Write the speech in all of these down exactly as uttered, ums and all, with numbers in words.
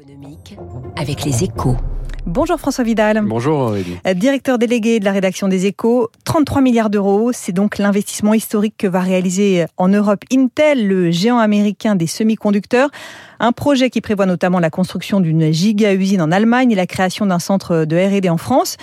économique avec les Échos. Bonjour François Vidal. Bonjour Aurélie. Directeur délégué de la rédaction des Échos, trente-trois milliards d'euros, c'est donc l'investissement historique que va réaliser en Europe Intel, le géant américain des semi-conducteurs. Un projet qui prévoit notamment la construction d'une giga-usine en Allemagne et la création d'un centre de R et D en France.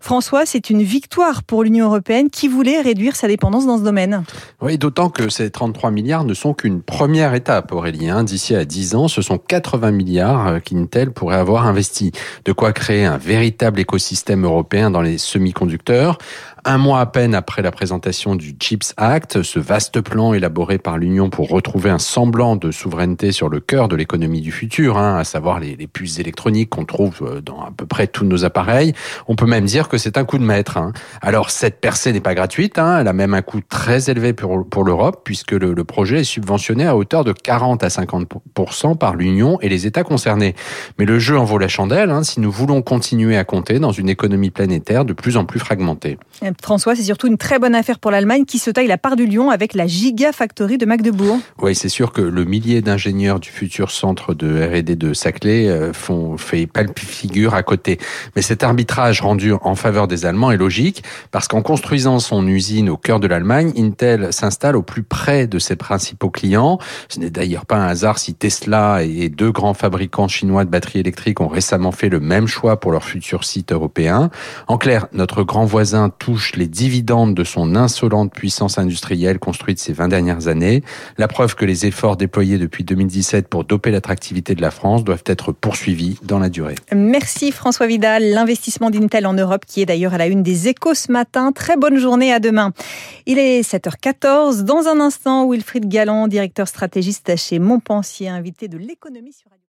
François, c'est une victoire pour l'Union européenne qui voulait réduire sa dépendance dans ce domaine. Oui, d'autant que ces trente-trois milliards ne sont qu'une première étape, Aurélie. D'ici à dix ans, ce sont quatre-vingts milliards qu'Intel pourrait avoir investis. De quoi créer un véritable écosystème européen dans les semi-conducteurs. Un mois à peine après la présentation du CHIPS Act, ce vaste plan élaboré par l'Union pour retrouver un semblant de souveraineté sur le cœur de l'économie du futur, hein, à savoir les, les puces électroniques qu'on trouve dans à peu près tous nos appareils. On peut même dire que c'est un coup de maître. Hein. Alors, cette percée n'est pas gratuite. Hein. Elle a même un coût très élevé pour, pour l'Europe, puisque le, le projet est subventionné à hauteur de quarante à cinquante pour cent par l'Union et les États concernés. Mais le jeu en vaut la chandelle, hein, si nous voulons continuer à compter dans une économie planétaire de plus en plus fragmentée. François, c'est surtout une très bonne affaire pour l'Allemagne qui se taille la part du lion avec la Gigafactory de Magdeburg. Oui, c'est sûr que le millier d'ingénieurs du futur centre de R et D de Saclay font, fait palpite figure à côté. Mais cet arbitrage rendu en faveur des Allemands est logique parce qu'en construisant son usine au cœur de l'Allemagne, Intel s'installe au plus près de ses principaux clients. Ce n'est d'ailleurs pas un hasard si Tesla et deux grands fabricants chinois de batteries électriques ont récemment fait le même choix pour leur futur site européen. En clair, notre grand voisin touche les dividendes de son insolente puissance industrielle construite ces vingt dernières années. La preuve que les efforts déployés depuis deux mille dix-sept pour doper l'attractivité de la France doivent être poursuivis dans la durée. Merci François Vidal. L'investissement d'Intel en Europe qui est d'ailleurs à la une des Échos ce matin. Très bonne journée, à demain. Il est sept heures quatorze. Dans un instant, Wilfried Galland, directeur stratégiste chez Montpensier, invité de l'économie sur